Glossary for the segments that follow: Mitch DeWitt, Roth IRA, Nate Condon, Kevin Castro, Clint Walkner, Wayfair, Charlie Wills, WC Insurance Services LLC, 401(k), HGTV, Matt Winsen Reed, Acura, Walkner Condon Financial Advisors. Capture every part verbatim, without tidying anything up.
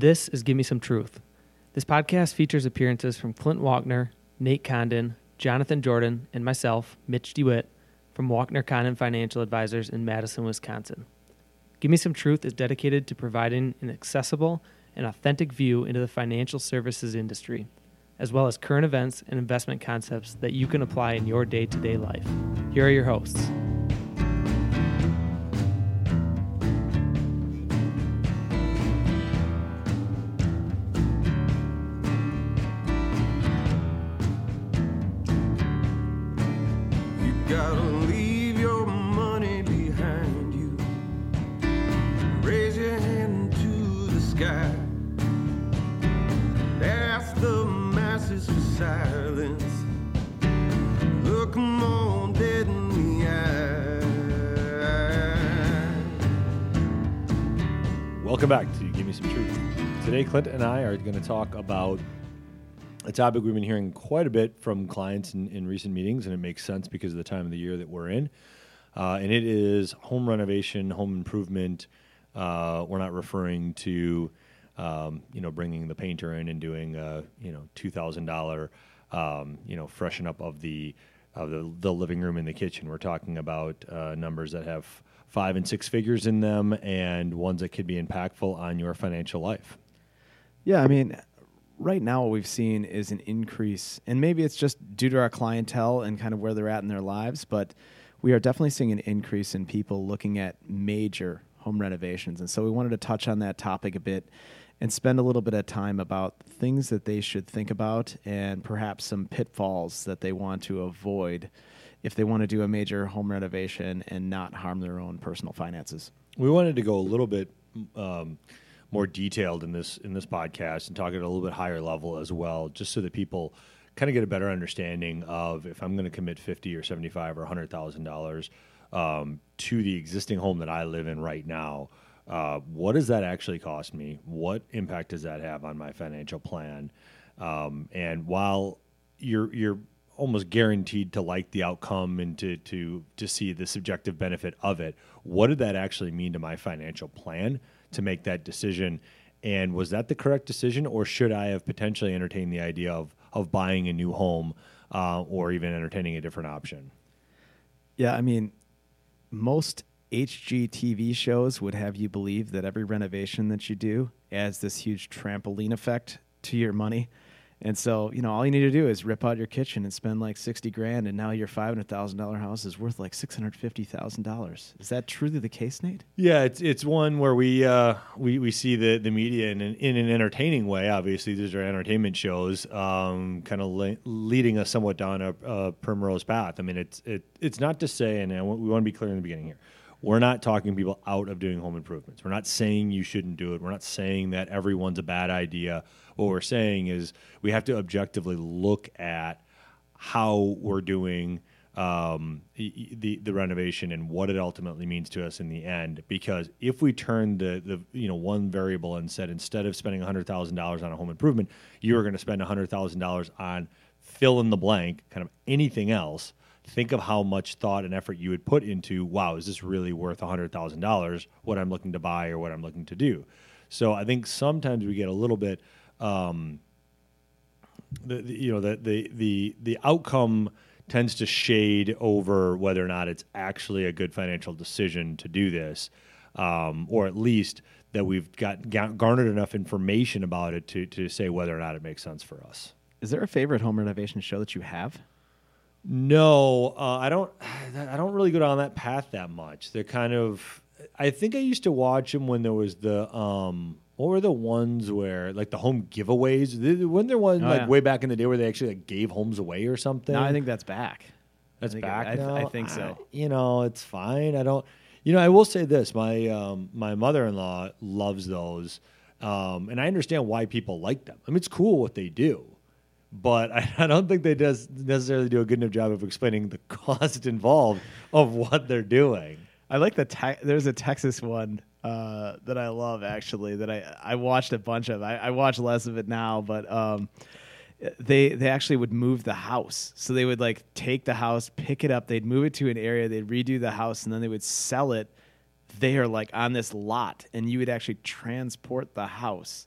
This is Give Me Some Truth. This podcast features appearances from Clint Walkner, Nate Condon, Jonathan Jordan, and myself, Mitch DeWitt, from Walkner Condon Financial Advisors in Madison, Wisconsin. Give Me Some Truth is dedicated to providing an accessible and authentic view into the financial services industry, as well as current events and investment concepts that you can apply in your day-to-day life. Here are your hosts. Welcome back to Give Me Some Truth. Today, Clint and I are going to talk about a topic we've been hearing quite a bit from clients in, in recent meetings, and it makes sense because of the time of the year that we're in. Uh, and it is home renovation, home improvement. Uh, we're not referring to um, you know bringing the painter in and doing a you know two thousand dollar um, you know freshen up of the of the, the living room and the kitchen. We're talking about uh, numbers that have five and six figures in them, and ones that could be impactful on your financial life. Yeah, I mean, right now what we've seen is an increase, and maybe it's just due to our clientele and kind of where they're at in their lives, but we are definitely seeing an increase in people looking at major home renovations. And so we wanted to touch on that topic a bit and spend a little bit of time about things that they should think about and perhaps some pitfalls that they want to avoid if they want to do a major home renovation and not harm their own personal finances. We wanted to go a little bit um, more detailed in this in this podcast and talk at a little bit higher level as well, just so that people kind of get a better understanding of if I'm going to commit fifty or seventy-five or one hundred thousand dollars um, to the existing home that I live in right now, uh, what does that actually cost me? What impact does that have on my financial plan? Um, and while you're you're almost guaranteed to like the outcome and to to to see the subjective benefit of it, what did that actually mean to my financial plan to make that decision? And was that the correct decision, or should I have potentially entertained the idea of of buying a new home uh, or even entertaining a different option? Yeah, I mean, most H G T V shows would have you believe that every renovation that you do adds this huge trampoline effect to your money. And so, you know, all you need to do is rip out your kitchen and spend like sixty grand, and now your five hundred thousand dollars house is worth like six hundred fifty thousand dollars. Is that truly the case, Nate? Yeah, it's it's one where we uh, we, we see the, the media in an, in an entertaining way. Obviously, these are entertainment shows, um, kind of le- leading us somewhat down a, a primrose path. I mean, it's it it's not to say, and I w- we want to be clear in the beginning here, we're not talking people out of doing home improvements. We're not saying you shouldn't do it. We're not saying that everyone's a bad idea. What we're saying is we have to objectively look at how we're doing um, the the renovation and what it ultimately means to us in the end. Because if we turn the the you know one variable and said, instead of spending one hundred thousand dollars on a home improvement, you are going to spend one hundred thousand dollars on fill in the blank, kind of anything else, think of how much thought and effort you would put into, wow, is this really worth one hundred thousand dollars, what I'm looking to buy or what I'm looking to do? So I think sometimes we get a little bit, um, the, the, you know, the, the the the outcome tends to shade over whether or not it's actually a good financial decision to do this, um, or at least that we've got garnered enough information about it to to say whether or not it makes sense for us. Is there a favorite home renovation show that you have? No, uh, I don't. I don't really go down that path that much. They're kind of. I think I used to watch them when there was the. Um, what were the ones where like the home giveaways? When there was oh, like yeah. way back in the day where they actually like gave homes away or something. No, I think that's back. That's I back. I, now? I, I think so. I, you know, it's fine. I don't. You know, I will say this. My um, my mother-in-law loves those, um, and I understand why people like them. I mean, it's cool what they do. But I, I don't think they does necessarily do a good enough job of explaining the cost involved of what they're doing. I like the te- there's a Texas one uh, that I love, actually, that I, I watched a bunch of. I, I watch less of it now, but um, they they actually would move the house. So they would like take the house, pick it up, they'd move it to an area, they'd redo the house, and then they would sell it there like on this lot, and you would actually transport the house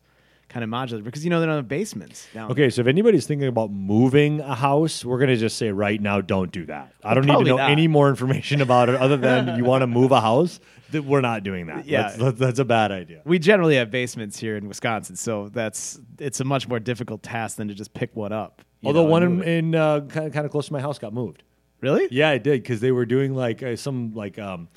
kind of modular, because you know they're on the basements. Down okay, there. So if anybody's thinking about moving a house, we're going to just say right now, don't do that. I don't Probably need to know not. any more information about it other than you want to move a house. Th- we're not doing that. Yeah. That's, that's, that's a bad idea. We generally have basements here in Wisconsin, so that's it's a much more difficult task than to just pick one up. Although know, one in, in uh, kind of, kind of close to my house got moved. Really? Yeah, it did, because they were doing like uh, some like... Um,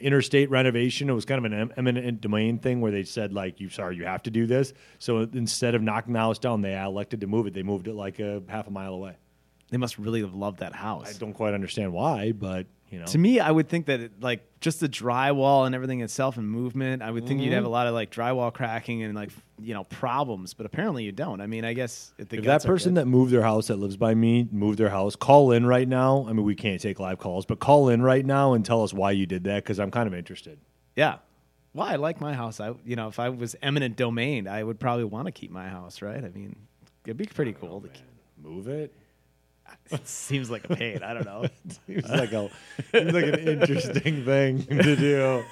interstate renovation. It was kind of an eminent domain thing where they said, like, you sorry, you have to do this. So instead of knocking the house down, they elected to move it. They moved it like a half a mile away. They must really have loved that house. I don't quite understand why, but, you know. To me, I would think that, it, like, just the drywall and everything itself and movement, I would think mm-hmm. you'd have a lot of, like, drywall cracking and, like, you know, problems. But apparently you don't. I mean, I guess. If, the if that person that moved their house that lives by me moved their house, call in right now. I mean, we can't take live calls, but call in right now and tell us why you did that, because I'm kind of interested. Yeah. Well, I like my house. I, you know, if I was eminent domain, I would probably want to keep my house, right? I mean, it'd be pretty cool. Know, to Move it. It seems like a pain. I don't know. It seems like a, seems like an interesting thing to do.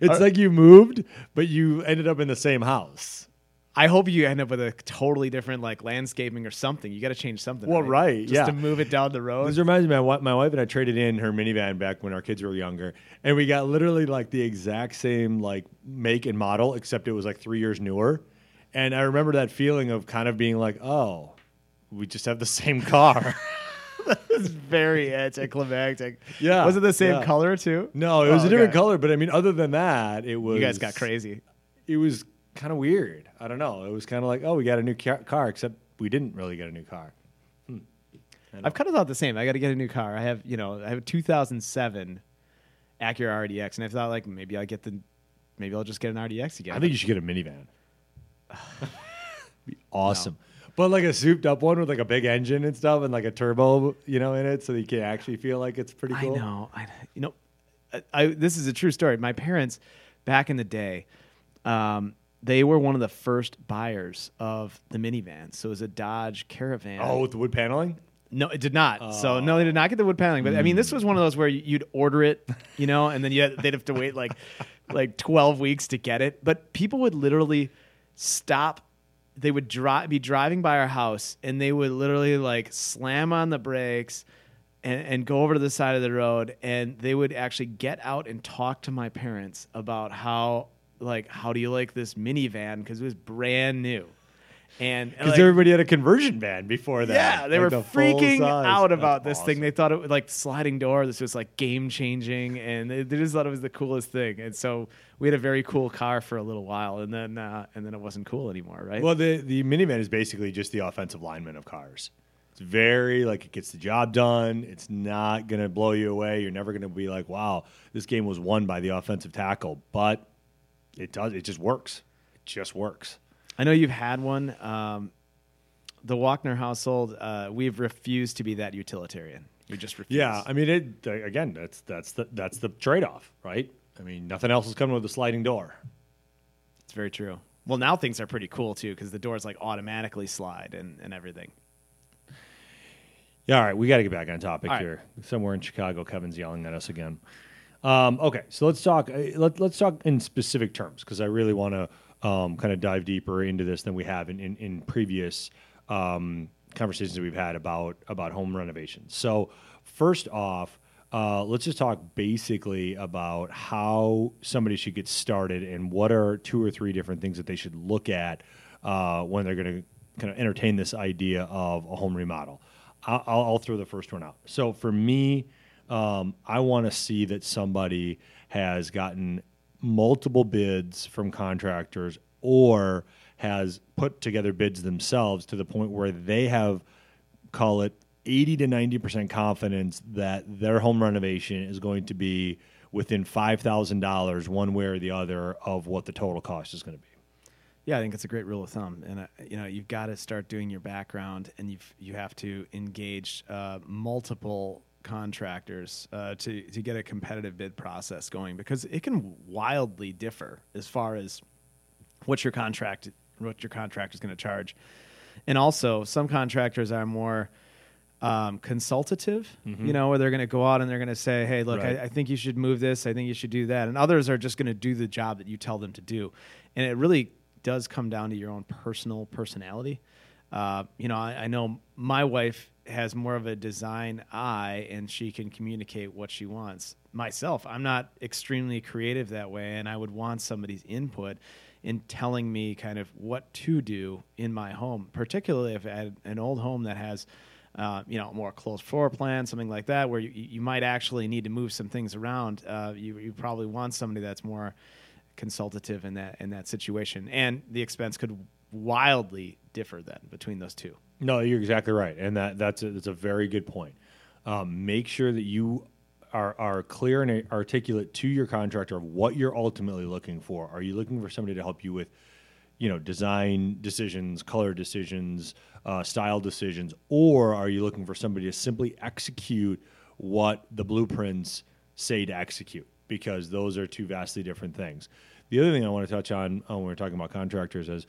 It's Are, like you moved, but you ended up in the same house. I hope you end up with a totally different, like, landscaping or something. You got to change something. Well, right. right Just yeah. to move it down the road. This reminds me, my, my wife and I traded in her minivan back when our kids were younger, and we got literally like the exact same like make and model, except it was like three years newer. And I remember that feeling of kind of being like, oh, we just have the same car. That's very anticlimactic. Yeah. Was it the same yeah. color, too? No, it was oh, a different okay. color. But, I mean, other than that, it was... You guys got crazy. It was kind of weird. I don't know. It was kind of like, oh, we got a new ca- car, except we didn't really get a new car. Hmm. I've kind of thought the same. I got to get a new car. I have, you know, I have a two thousand seven Acura R D X, and I thought, like, maybe I'll get the... Maybe I'll just get an R D X again. I think you should get a minivan. Be awesome. No. But like a souped up one with like a big engine and stuff and like a turbo, you know, in it, so that you can actually feel like it's pretty cool. I know. I, you know, I, I, this is a true story. My parents, back in the day, um, they were one of the first buyers of the minivan. So it was a Dodge Caravan. Oh, with the wood paneling? No, it did not. Oh. So no, they did not get the wood paneling. But mm. I mean, this was one of those where you'd order it, you know, and then you had, they'd have to wait like like twelve weeks to get it. But people would literally stop. They would dri- be driving by our house, and they would literally like slam on the brakes and, and go over to the side of the road, and they would actually get out and talk to my parents about how, like, how do you like this minivan? Because it was brand new. And because like, everybody had a conversion van before that. Yeah, they like were the freaking out about That's this awesome. thing. They thought it was like sliding door. This was like game changing, and they, they just thought it was the coolest thing. And so we had a very cool car for a little while, and then uh, and then it wasn't cool anymore, right? Well, the the minivan is basically just the offensive lineman of cars. It's very like it gets the job done. It's not gonna blow you away. You're never gonna be like, wow, this game was won by the offensive tackle, but it does. It just works. It just works. I know you've had one. Um, the Walkner household, uh, we've refused to be that utilitarian. We just refuse. Yeah, I mean, it again, that's that's the that's the trade-off, right? I mean, nothing else is coming with a sliding door. It's very true. Well, now things are pretty cool, too, because the doors, like, automatically slide and, and everything. Yeah, all right, we got to get back on topic all here. Right. Somewhere in Chicago, Kevin's yelling at us again. Um, okay, so let's talk, let, let's talk in specific terms, because I really want to... Um, kind of dive deeper into this than we have in, in, in previous um, conversations that we've had about, about home renovations. So first off, uh, let's just talk basically about how somebody should get started and what are two or three different things that they should look at uh, when they're going to kind of entertain this idea of a home remodel. I'll, I'll throw the first one out. So for me, um, I want to see that somebody has gotten multiple bids from contractors or has put together bids themselves to the point where they have, call it eighty to ninety percent confidence that their home renovation is going to be within five thousand dollars one way or the other of what the total cost is going to be. Yeah, I think it's a great rule of thumb. And, uh, you know, you've got to start doing your background, and you've, you have to engage uh, multiple contractors uh, to, to get a competitive bid process going, because it can wildly differ as far as what your contract what your contract is going to charge. And also, some contractors are more um, consultative, mm-hmm. you know, where they're going to go out and they're going to say, hey, look, right. I, I think you should move this. I think you should do that. And others are just going to do the job that you tell them to do. And it really does come down to your own personal personality. Uh, you know, I, I know my wife has more of a design eye, and she can communicate what she wants. Myself, I'm not extremely creative that way, and I would want somebody's input in telling me kind of what to do in my home, particularly if I had an old home that has, uh, you know, more closed floor plan, something like that, where you, you might actually need to move some things around. Uh, you, you probably want somebody that's more consultative in that in that situation, and the expense could wildly differ then between those two. No, you're exactly right, and that that's a, that's a very good point. Um, make sure that you are are clear and articulate to your contractor of what you're ultimately looking for. Are you looking for somebody to help you with, you know, design decisions, color decisions, uh, style decisions, or are you looking for somebody to simply execute what the blueprints say to execute? Because those are two vastly different things. The other thing I want to touch on when we're talking about contractors is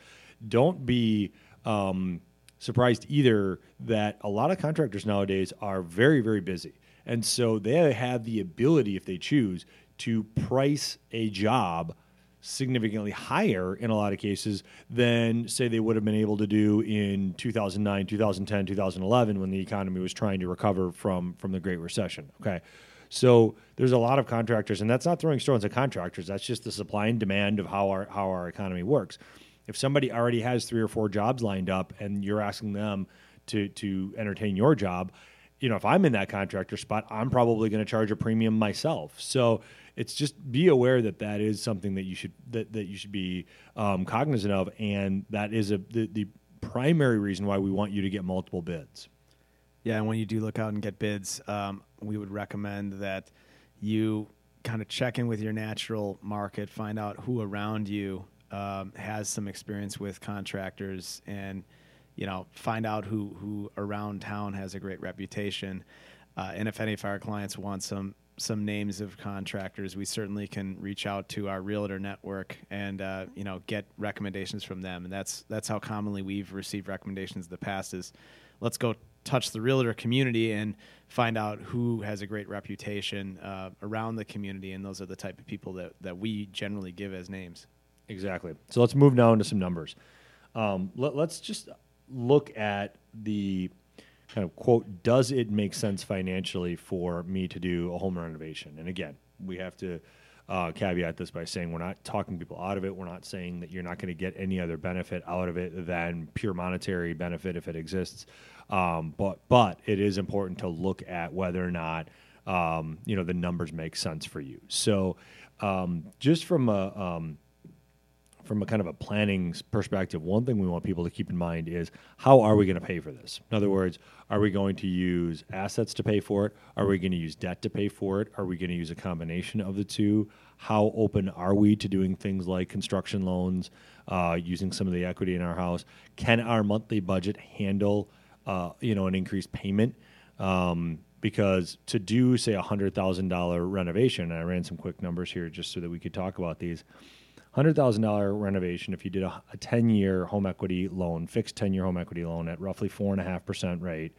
don't be um, surprised either that a lot of contractors nowadays are very, very busy. And so they have the ability, if they choose, to price a job significantly higher in a lot of cases than, say, they would have been able to do in two thousand nine, two thousand ten, two thousand eleven when the economy was trying to recover from, from the Great Recession. Okay. So there's a lot of contractors, and that's not throwing stones at contractors. That's just the supply and demand of how our how our economy works. If somebody already has three or four jobs lined up and you're asking them to to entertain your job, you know, if I'm in that contractor spot, I'm probably going to charge a premium myself. So it's just be aware that that is something that you should that, that you should be um, cognizant of, and that is a the, the primary reason why we want you to get multiple bids. Yeah, and when you do look out and get bids, um, we would recommend that you kind of check in with your natural market, find out who around you um, has some experience with contractors, and you know, find out who, who around town has a great reputation. Uh, and if any of our clients want some some names of contractors, we certainly can reach out to our realtor network and uh, you know, get recommendations from them. And that's that's how commonly we've received recommendations in the past is, let's go touch the realtor community and find out who has a great reputation uh, around the community, and those are the type of people that, that we generally give as names. Exactly. So let's move now into some numbers. Um, let, let's just look at the kind of, quote, does it make sense financially for me to do a home renovation? And again, we have to uh, caveat this by saying we're not talking people out of it. We're not saying that you're not going to get any other benefit out of it than pure monetary benefit if it exists. Um, but but it is important to look at whether or not um, you know, the numbers make sense for you. So um, just from a um, from a kind of a planning perspective, one thing we want people to keep in mind is how are we going to pay for this? In other words, are we going to use assets to pay for it? Are we going to use debt to pay for it? Are we going to use a combination of the two? How open are we to doing things like construction loans, uh, using some of the equity in our house? Can our monthly budget handle Uh, you know, an increased payment? Um, because to do, say, a one hundred thousand dollars renovation, and I ran some quick numbers here just so that we could talk about these, one hundred thousand dollars renovation, if you did a, a ten-year home equity loan, fixed ten-year home equity loan at roughly four point five percent rate,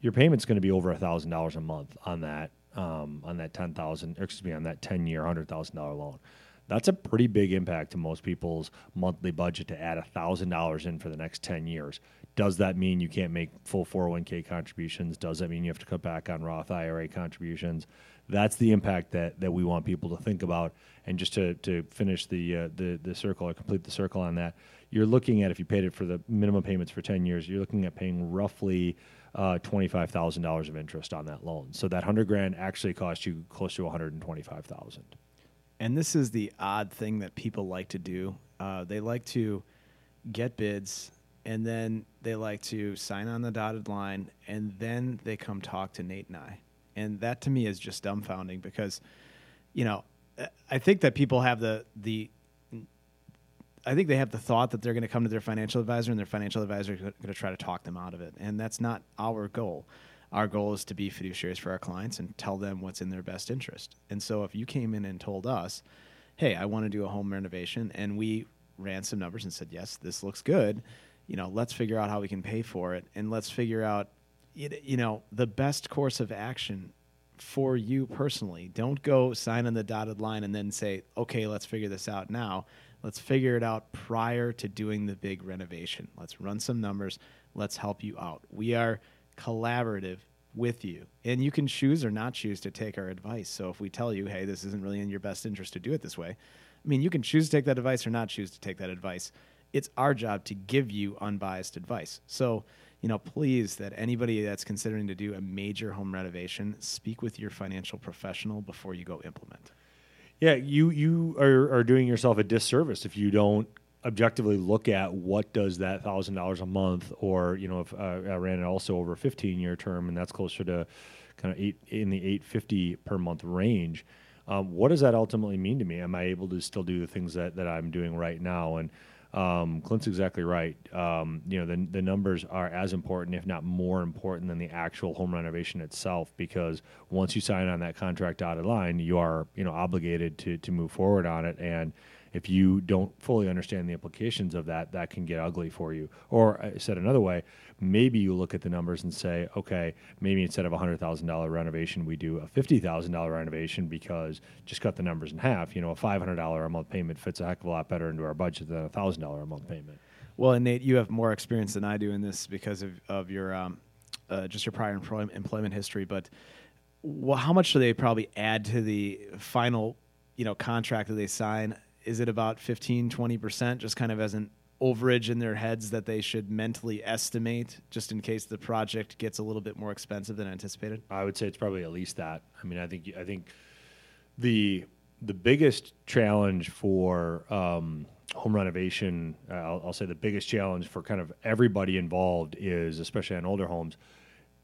your payment's going to be over one thousand dollars a month on that um, on that ten thousand dollars, excuse me, on that ten-year one hundred thousand dollars loan. That's a pretty big impact to most people's monthly budget to add one thousand dollars in for the next ten years. Does that mean you can't make full four oh one k contributions? Does that mean you have to cut back on Roth I R A contributions? That's the impact that, that we want people to think about. And just to, to finish the, uh, the the circle or complete the circle on that, you're looking at, if you paid it for the minimum payments for ten years, you're looking at paying roughly uh, twenty-five thousand dollars of interest on that loan. So that one hundred grand actually cost you close to one hundred twenty-five thousand dollars. And this is the odd thing that people like to do. Uh, they like to get bids, and then they like to sign on the dotted line, and then they come talk to Nate and I. And that, to me, is just dumbfounding because, you know, I think that people have the the I think they have the thought that they're going to come to their financial advisor, and their financial advisor is going to try to talk them out of it. And that's not our goal. Our goal is to be fiduciaries for our clients and tell them what's in their best interest. And so if you came in and told us, hey, I want to do a home renovation, and we ran some numbers and said, yes, this looks good, you know, let's figure out how we can pay for it, and let's figure out, you know, the best course of action for you personally. Don't go sign on the dotted line and then say, okay, let's figure this out now. Let's figure it out prior to doing the big renovation. Let's run some numbers. Let's help you out. We are collaborative with you, and you can choose or not choose to take our advice. So if we tell you, hey, this isn't really in your best interest to do it this way, I mean, you can choose to take that advice or not choose to take that advice. It's our job to give you unbiased advice. So, you know, please, that anybody that's considering to do a major home renovation, speak with your financial professional before you go implement. Yeah, you you are, are doing yourself a disservice if you don't objectively look at what does that one thousand dollars a month, or, you know, if uh, I ran it also over a fifteen-year term, and that's closer to kind of eight in the eight fifty per month range. Um, what does that ultimately mean to me? Am I able to still do the things that, that I'm doing right now? And um, Clint's exactly right. Um, you know, the the numbers are as important, if not more important, than the actual home renovation itself, because once you sign on that contract dotted line, you are, you know, obligated to to move forward on it. And if you don't fully understand the implications of that, that can get ugly for you. Or uh, said another way, maybe you look at the numbers and say, okay, maybe instead of a one hundred thousand dollars renovation, we do a fifty thousand dollars renovation, because just cut the numbers in half. You know, a five hundred dollars a month payment fits a heck of a lot better into our budget than a one thousand dollars a month payment. Well, and Nate, you have more experience than I do in this because of, of your um, uh, just your prior employ- employment history. But wh- how much do they probably add to the final, you know, contract that they sign? Is it about fifteen, twenty percent, just kind of as an overage in their heads that they should mentally estimate just in case the project gets a little bit more expensive than anticipated? I would say it's probably at least that. I mean, I think I think the the biggest challenge for um, home renovation, uh, I'll, I'll say the biggest challenge for kind of everybody involved is, especially on older homes,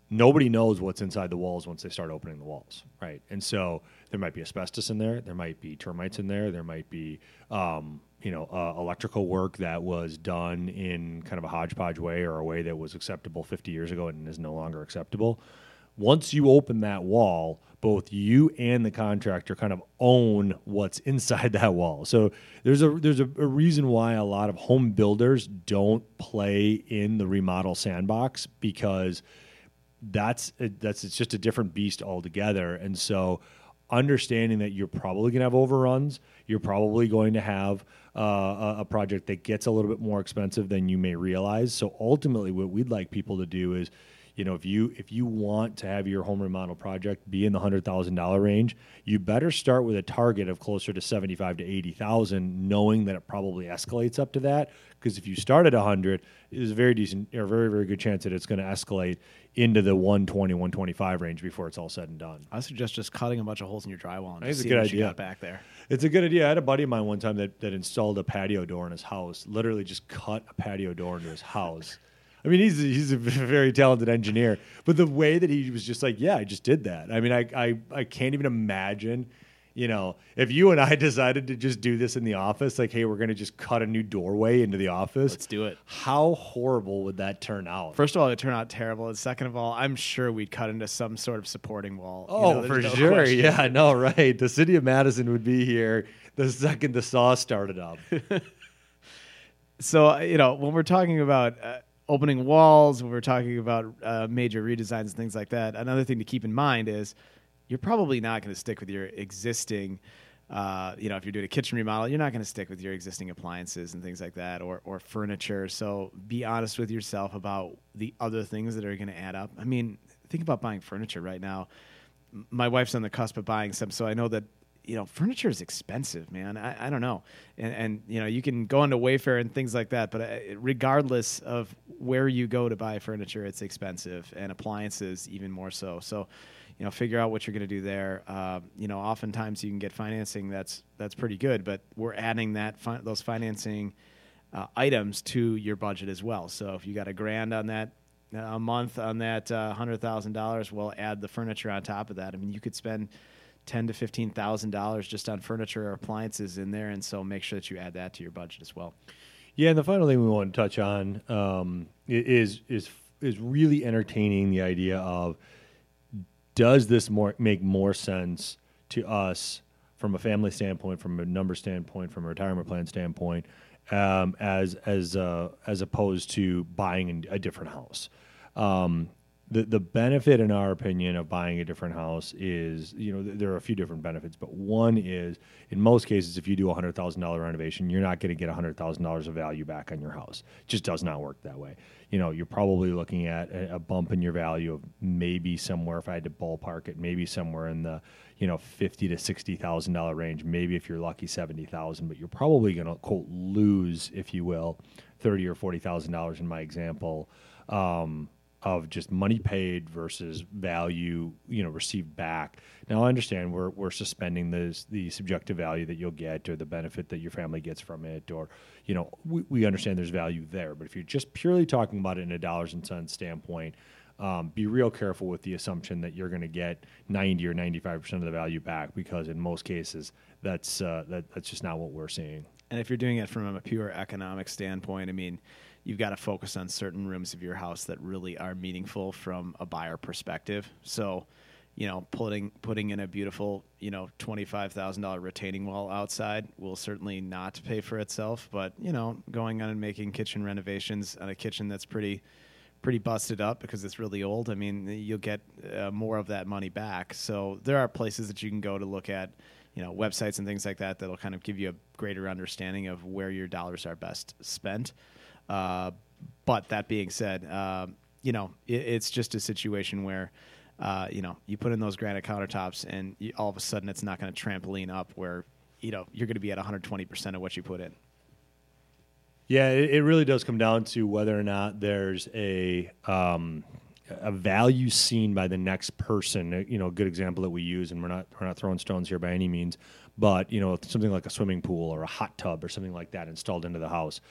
nobody knows what's inside the walls once they start opening the walls, right? And so there might be asbestos in there. There might be termites in there. There might be, um, you know, uh, electrical work that was done in kind of a hodgepodge way, or a way that was acceptable fifty years ago and is no longer acceptable. Once you open that wall, both you and the contractor kind of own what's inside that wall. So there's a there's a, a reason why a lot of home builders don't play in the remodel sandbox, because that's that's it's just a different beast altogether. And so understanding that you're probably going to have overruns, you're probably going to have uh, a project that gets a little bit more expensive than you may realize. So ultimately what we'd like people to do is, you know, if you if you want to have your home remodel project be in the one hundred thousand dollars range, you better start with a target of closer to seventy-five thousand to eighty thousand dollars, knowing that it probably escalates up to that. Because if you start at one hundred thousand dollars, there's a very decent or very, very good chance that it's going to escalate into the one twenty, one twenty-five range before it's all said and done. I suggest just cutting a bunch of holes in your drywall and just seeing what you got back there. It's a good idea. I had a buddy of mine one time that, that installed a patio door in his house, literally just cut a patio door into his house. I mean, he's he's a very talented engineer, but the way that he was just like, yeah, I just did that. I mean, I I, I can't even imagine, you know, if you and I decided to just do this in the office, like, hey, we're going to just cut a new doorway into the office. Let's do it. How horrible would that turn out? First of all, it would turn out terrible. And second of all, I'm sure we'd cut into some sort of supporting wall. Oh, you know, for no sure. Question. Yeah, I know, right. The city of Madison would be here the second the saw started up. So, you know, when we're talking about... Uh, opening walls, when we're talking about uh, major redesigns and things like that, another thing to keep in mind is you're probably not going to stick with your existing, uh, you know, if you're doing a kitchen remodel, you're not going to stick with your existing appliances and things like that, or or furniture. So be honest with yourself about the other things that are going to add up. I mean, think about buying furniture right now. My wife's on the cusp of buying some, so I know that, you know, furniture is expensive, man. I, I don't know. And, and, you know, you can go into Wayfair and things like that, but uh, regardless of where you go to buy furniture, it's expensive, and appliances even more so. So, you know, figure out what you're going to do there. Uh, you know, oftentimes you can get financing that's that's pretty good, but we're adding that fi- those financing uh, items to your budget as well. So if you got a grand on that, uh, a month on that uh, one hundred thousand dollars, we'll add the furniture on top of that. I mean, you could spend ten to fifteen thousand dollars just on furniture or appliances in there, and so make sure that you add that to your budget as well. Yeah, and the final thing we want to touch on um, is is is really entertaining the idea of, does this more make more sense to us from a family standpoint, from a number standpoint, from a retirement plan standpoint, um, as as uh, as opposed to buying a different house. Um, The the benefit, in our opinion, of buying a different house is, you know, th- there are a few different benefits, but one is, in most cases, if you do a one hundred thousand dollars renovation, you're not going to get one hundred thousand dollars of value back on your house. It just does not work that way. You know, you're probably looking at a, a bump in your value of maybe somewhere, if I had to ballpark it, maybe somewhere in the, you know, fifty thousand to sixty thousand dollars range, maybe if you're lucky seventy thousand dollars, but you're probably going to, quote, lose, if you will, thirty thousand dollars or forty thousand dollars in my example, um, of just money paid versus value, you know, received back. Now, I understand we're we're suspending this, the subjective value that you'll get or the benefit that your family gets from it, or, you know, we, we understand there's value there. But if you're just purely talking about it in a dollars and cents standpoint, um, be real careful with the assumption that you're going to get ninety or ninety-five percent of the value back, because in most cases, that's uh, that, that's just not what we're seeing. And if you're doing it from a pure economic standpoint, I mean, you've got to focus on certain rooms of your house that really are meaningful from a buyer perspective. So, you know, putting putting in a beautiful, you know, twenty-five thousand dollars retaining wall outside will certainly not pay for itself. But, you know, going on and making kitchen renovations on a kitchen that's pretty pretty busted up because it's really old, I mean, you'll get uh, more of that money back. So there are places that you can go to look at, you know, websites and things like that that'll kind of give you a greater understanding of where your dollars are best spent. Uh, but that being said, uh, you know, it, it's just a situation where, uh, you know, you put in those granite countertops and you, all of a sudden it's not going to trampoline up where, you know, you're going to be at one hundred twenty percent of what you put in. Yeah, it, it really does come down to whether or not there's a, um, a value seen by the next person. You know, a good example that we use, and we're not, we're not throwing stones here by any means, but, you know, something like a swimming pool or a hot tub or something like that installed into the house.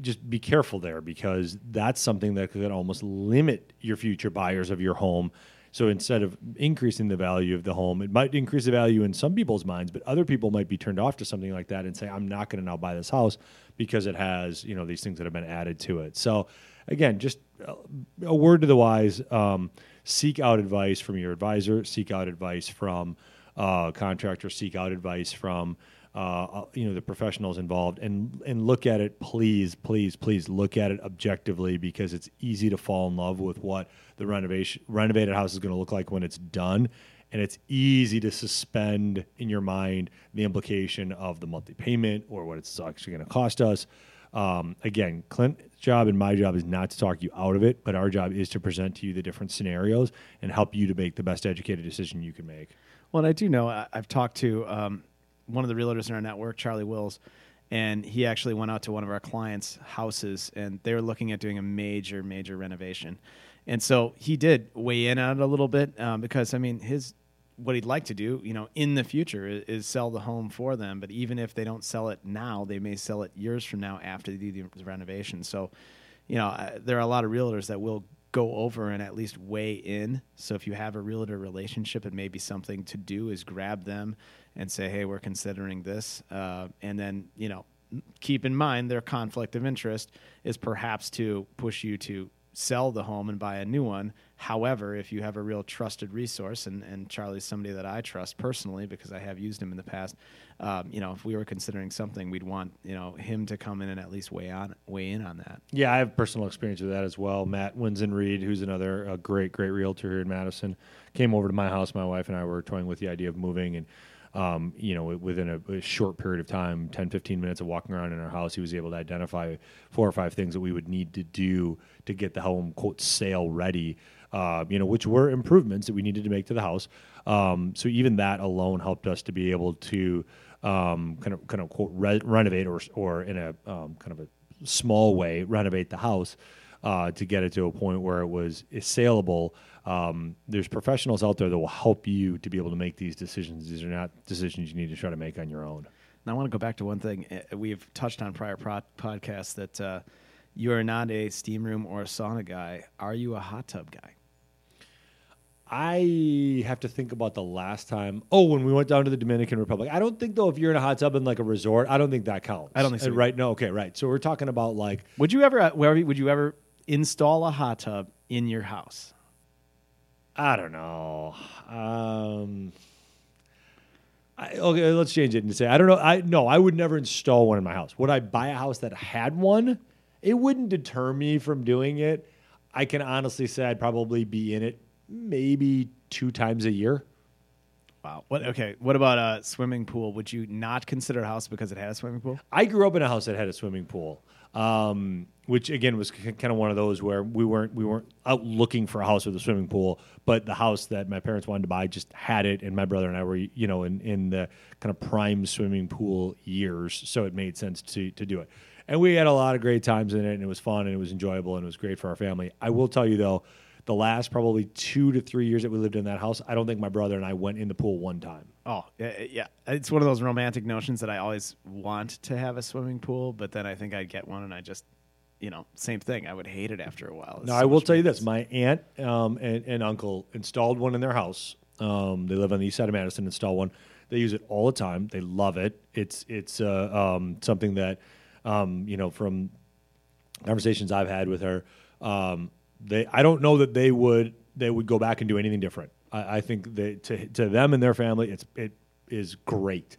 Just be careful there, because that's something that could almost limit your future buyers of your home. So instead of increasing the value of the home, it might increase the value in some people's minds, but other people might be turned off to something like that and say, I'm not going to now buy this house because it has, you know, these things that have been added to it. So again, just a word to the wise, um, seek out advice from your advisor, seek out advice from uh contractor, seek out advice from Uh, you know, the professionals involved, and and look at it, please, please, please look at it objectively, because it's easy to fall in love with what the renovation renovated house is going to look like when it's done, and it's easy to suspend in your mind the implication of the monthly payment or what it's actually going to cost us. Um, again, Clint's job and my job is not to talk you out of it, but our job is to present to you the different scenarios and help you to make the best educated decision you can make. Well, and I do know I, I've talked to... Um one of the realtors in our network, Charlie Wills, and he actually went out to one of our clients' houses, and they were looking at doing a major, major renovation. And so he did weigh in on it a little bit um, because, I mean, his what he'd like to do, you know, in the future is, is sell the home for them. But even if they don't sell it now, they may sell it years from now after they do the renovation. So, you know, I, there are a lot of realtors that will go over and at least weigh in. So if you have a realtor relationship, it may be something to do is grab them and say, hey, we're considering this. Uh, and then, you know, keep in mind their conflict of interest is perhaps to push you to sell the home and buy a new one. However, if you have a real trusted resource, and, and Charlie's somebody that I trust personally because I have used him in the past, um, you know, if we were considering something, we'd want, you know, him to come in and at least weigh on weigh in on that. Yeah, I have personal experience with that as well. Matt Winsen Reed, who's another uh, great, great realtor here in Madison, came over to my house. My wife and I were toying with the idea of moving, and Um, you know, within a, a short period of time, ten, fifteen minutes of walking around in our house, he was able to identify four or five things that we would need to do to get the home, quote, sale ready, uh, you know, which were improvements that we needed to make to the house. Um, so even that alone helped us to be able to um, kind of, kind of quote, re- renovate or, or in a um, kind of a small way, renovate the house uh, to get it to a point where it was saleable. Um, there's professionals out there that will help you to be able to make these decisions. These are not decisions you need to try to make on your own. And I want to go back to one thing we've touched on prior pro- podcasts, that uh, you are not a steam room or a sauna guy. Are you a hot tub guy? I have to think about the last time. Oh, when we went down to the Dominican Republic. I don't think, though, if you're in a hot tub in like a resort, I don't think that counts. I don't think so. And right? No. Okay. Right. So we're talking about like, would you ever, would you ever install a hot tub in your house? I don't know. Um, I, okay, let's change it and say, I don't know. I No, I would never install one in my house. Would I buy a house that had one? It wouldn't deter me from doing it. I can honestly say I'd probably be in it maybe two times a year. Wow. What, okay. What about a swimming pool? Would you not consider a house because it had a swimming pool? I grew up in a house that had a swimming pool, um, which again was c- kind of one of those where we weren't we weren't out looking for a house with a swimming pool, but the house that my parents wanted to buy just had it, and my brother and I were you know in, in the kind of prime swimming pool years, so it made sense to to do it. And we had a lot of great times in it, and it was fun, and it was enjoyable, and it was great for our family. I will tell you though, the last probably two to three years that we lived in that house, I don't think my brother and I went in the pool one time. Oh, yeah. It's one of those romantic notions that I always want to have a swimming pool, but then I think I'd get one and I just, you know, same thing. I would hate it after a while. No, I will tell you this. My aunt um, and, and uncle installed one in their house. Um, they live on the east side of Madison, install one. They use it all the time. They love it. It's it's uh, um, something that, um, you know, from conversations I've had with her, um, They, I don't know that they would they would go back and do anything different. I, I think that to to them and their family, it's it is great.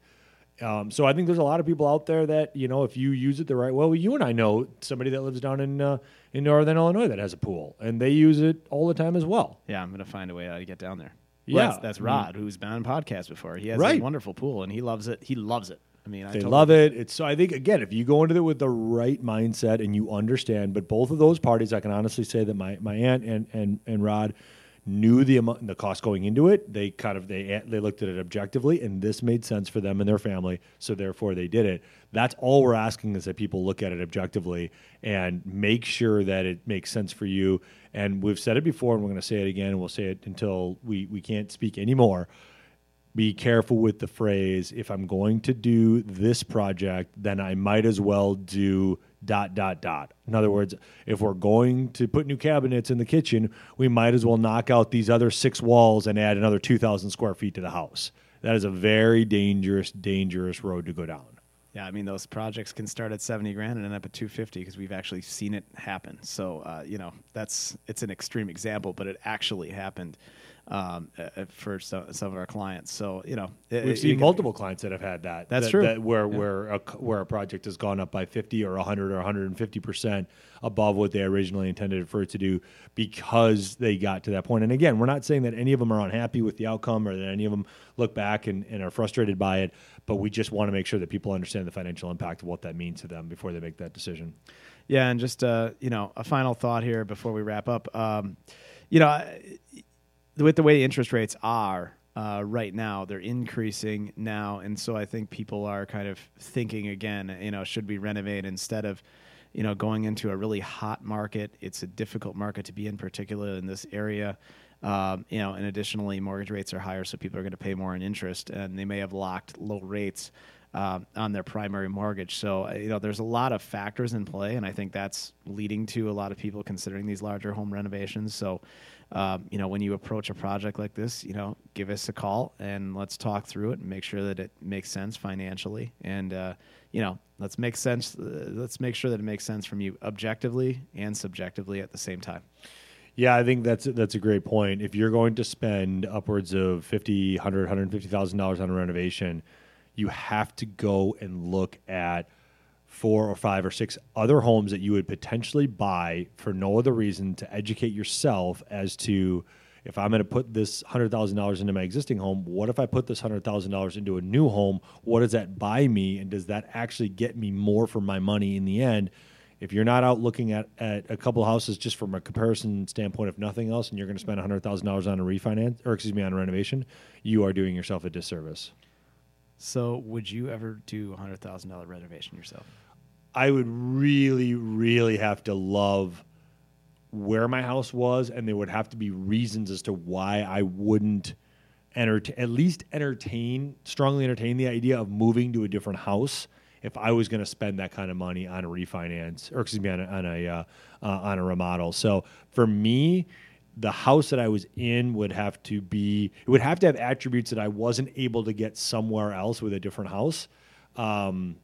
Um, so I think there's a lot of people out there that, you know, if you use it the right way, well, you and I know somebody that lives down in uh, in northern Illinois that has a pool, and they use it all the time as well. Yeah, I'm going to find a way how to get down there. Well, yeah, that's, that's Rod, mm-hmm. who's been on podcast before. He has right. a wonderful pool, and he loves it. He loves it. I mean, I they totally love it. It's so I think again, if you go into it with the right mindset and you understand, but both of those parties, I can honestly say that my, my aunt and, and, and Rod knew the amount, the cost going into it. They kind of they they looked at it objectively, and this made sense for them and their family, so therefore they did it. That's all we're asking, is that people look at it objectively and make sure that it makes sense for you. And we've said it before, and we're going to say it again, and we'll say it until we, we can't speak anymore. Be careful with the phrase, if I'm going to do this project, then I might as well do dot, dot, dot. In other words, if we're going to put new cabinets in the kitchen, we might as well knock out these other six walls and add another two thousand square feet to the house. That is a very dangerous, dangerous road to go down. Yeah, I mean, those projects can start at seventy grand and end up at two fifty, because we've actually seen it happen. So, uh, you know, that's it's an extreme example, but it actually happened um, uh, for some, some of our clients. So, you know, it, we've it, seen it multiple be, clients that have had that. That's that, true. That where yeah. where a, where a project has gone up by fifty or one hundred or one hundred fifty percent above what they originally intended for it to do, because they got to that point. And again, we're not saying that any of them are unhappy with the outcome, or that any of them look back and, and are frustrated by it. But we just want to make sure that people understand the financial impact of what that means to them before they make that decision. Yeah, and just uh, you know, a final thought here before we wrap up. Um, you know, with the way interest rates are uh, right now, they're increasing now, and so I think people are kind of thinking again. You know, should we renovate instead of, you know, going into a really hot market? It's a difficult market to be in, particularly in this area. Um, you know, and additionally, mortgage rates are higher, so people are going to pay more in interest, and they may have locked low rates uh, on their primary mortgage. So, you know, there's a lot of factors in play, and I think that's leading to a lot of people considering these larger home renovations. So, um, you know, when you approach a project like this, you know, give us a call and let's talk through it and make sure that it makes sense financially. And, uh, you know, let's make sense. Let's make sure that it makes sense from you objectively and subjectively at the same time. Yeah, I think that's that's a great point. If you're going to spend upwards of fifty thousand dollars, one hundred thousand dollars, one hundred fifty thousand dollars on a renovation, you have to go and look at four or five or six other homes that you would potentially buy for no other reason, to educate yourself as to, if I'm going to put this one hundred thousand dollars into my existing home, what if I put this one hundred thousand dollars into a new home? What does that buy me, and does that actually get me more for my money in the end? If you're not out looking at, at a couple of houses just from a comparison standpoint, if nothing else, and you're going to spend one hundred thousand dollars on a refinance, or excuse me, on a renovation, you are doing yourself a disservice. So would you ever do a one hundred thousand dollars renovation yourself? I would really, really have to love where my house was, and there would have to be reasons as to why I wouldn't entertain, at least entertain, strongly entertain the idea of moving to a different house, if I was going to spend that kind of money on a refinance, or excuse me, on a on a, uh, uh, on a remodel. So for me, the house that I was in would have to be, it would have to have attributes that I wasn't able to get somewhere else with a different house. Um,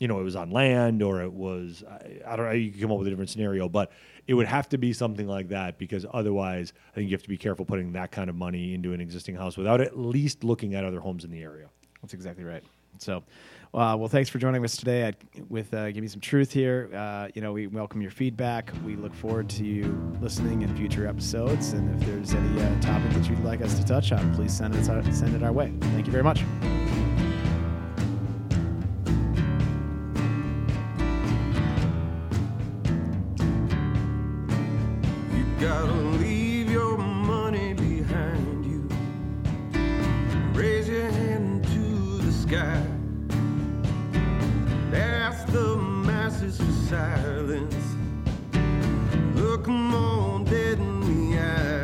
you know, it was on land, or it was, I, I don't know, you can come up with a different scenario, but it would have to be something like that, because otherwise I think you have to be careful putting that kind of money into an existing house without at least looking at other homes in the area. That's exactly right. So, uh, well, thanks for joining us today at, with uh, Give Me Some Truth here. Uh, you know, we welcome your feedback. We look forward to you listening in future episodes. And if there's any uh, topic that you'd like us to touch on, please send us our, send it our way. Thank you very much. Gotta leave your money behind you. Raise your hand to the sky. Ask the masses for silence. Look 'em all dead in the eye.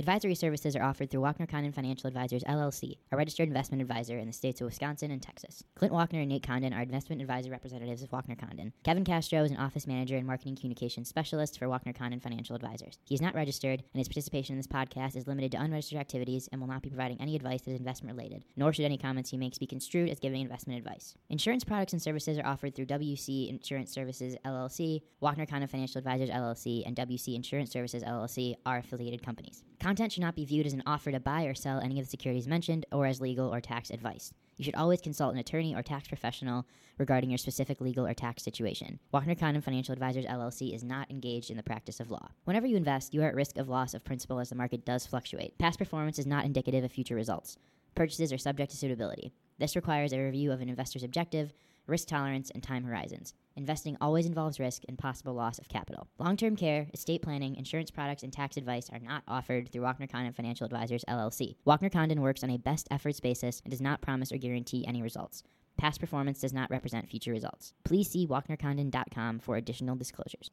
Advisory services are offered through Walkner Condon Financial Advisors, L L C, a registered investment advisor in the states of Wisconsin and Texas. Clint Walkner and Nate Condon are investment advisor representatives of Walkner Condon. Kevin Castro is an office manager and marketing communications specialist for Walkner Condon Financial Advisors. He is not registered, and his participation in this podcast is limited to unregistered activities and will not be providing any advice that is investment-related, nor should any comments he makes be construed as giving investment advice. Insurance products and services are offered through W C Insurance Services, L L C, Walkner Condon Financial Advisors, L L C, and W C Insurance Services, L L C are affiliated companies. Content should not be viewed as an offer to buy or sell any of the securities mentioned or as legal or tax advice. You should always consult an attorney or tax professional regarding your specific legal or tax situation. Walkner Condon Financial Advisors, L L C is not engaged in the practice of law. Whenever you invest, you are at risk of loss of principal as the market does fluctuate. Past performance is not indicative of future results. Purchases are subject to suitability. This requires a review of an investor's objective, risk tolerance, and time horizons. Investing always involves risk and possible loss of capital. Long-term care, estate planning, insurance products, and tax advice are not offered through Walkner Condon Financial Advisors, L L C. Walkner Condon works on a best efforts basis and does not promise or guarantee any results. Past performance does not represent future results. Please see walkner condon dot com for additional disclosures.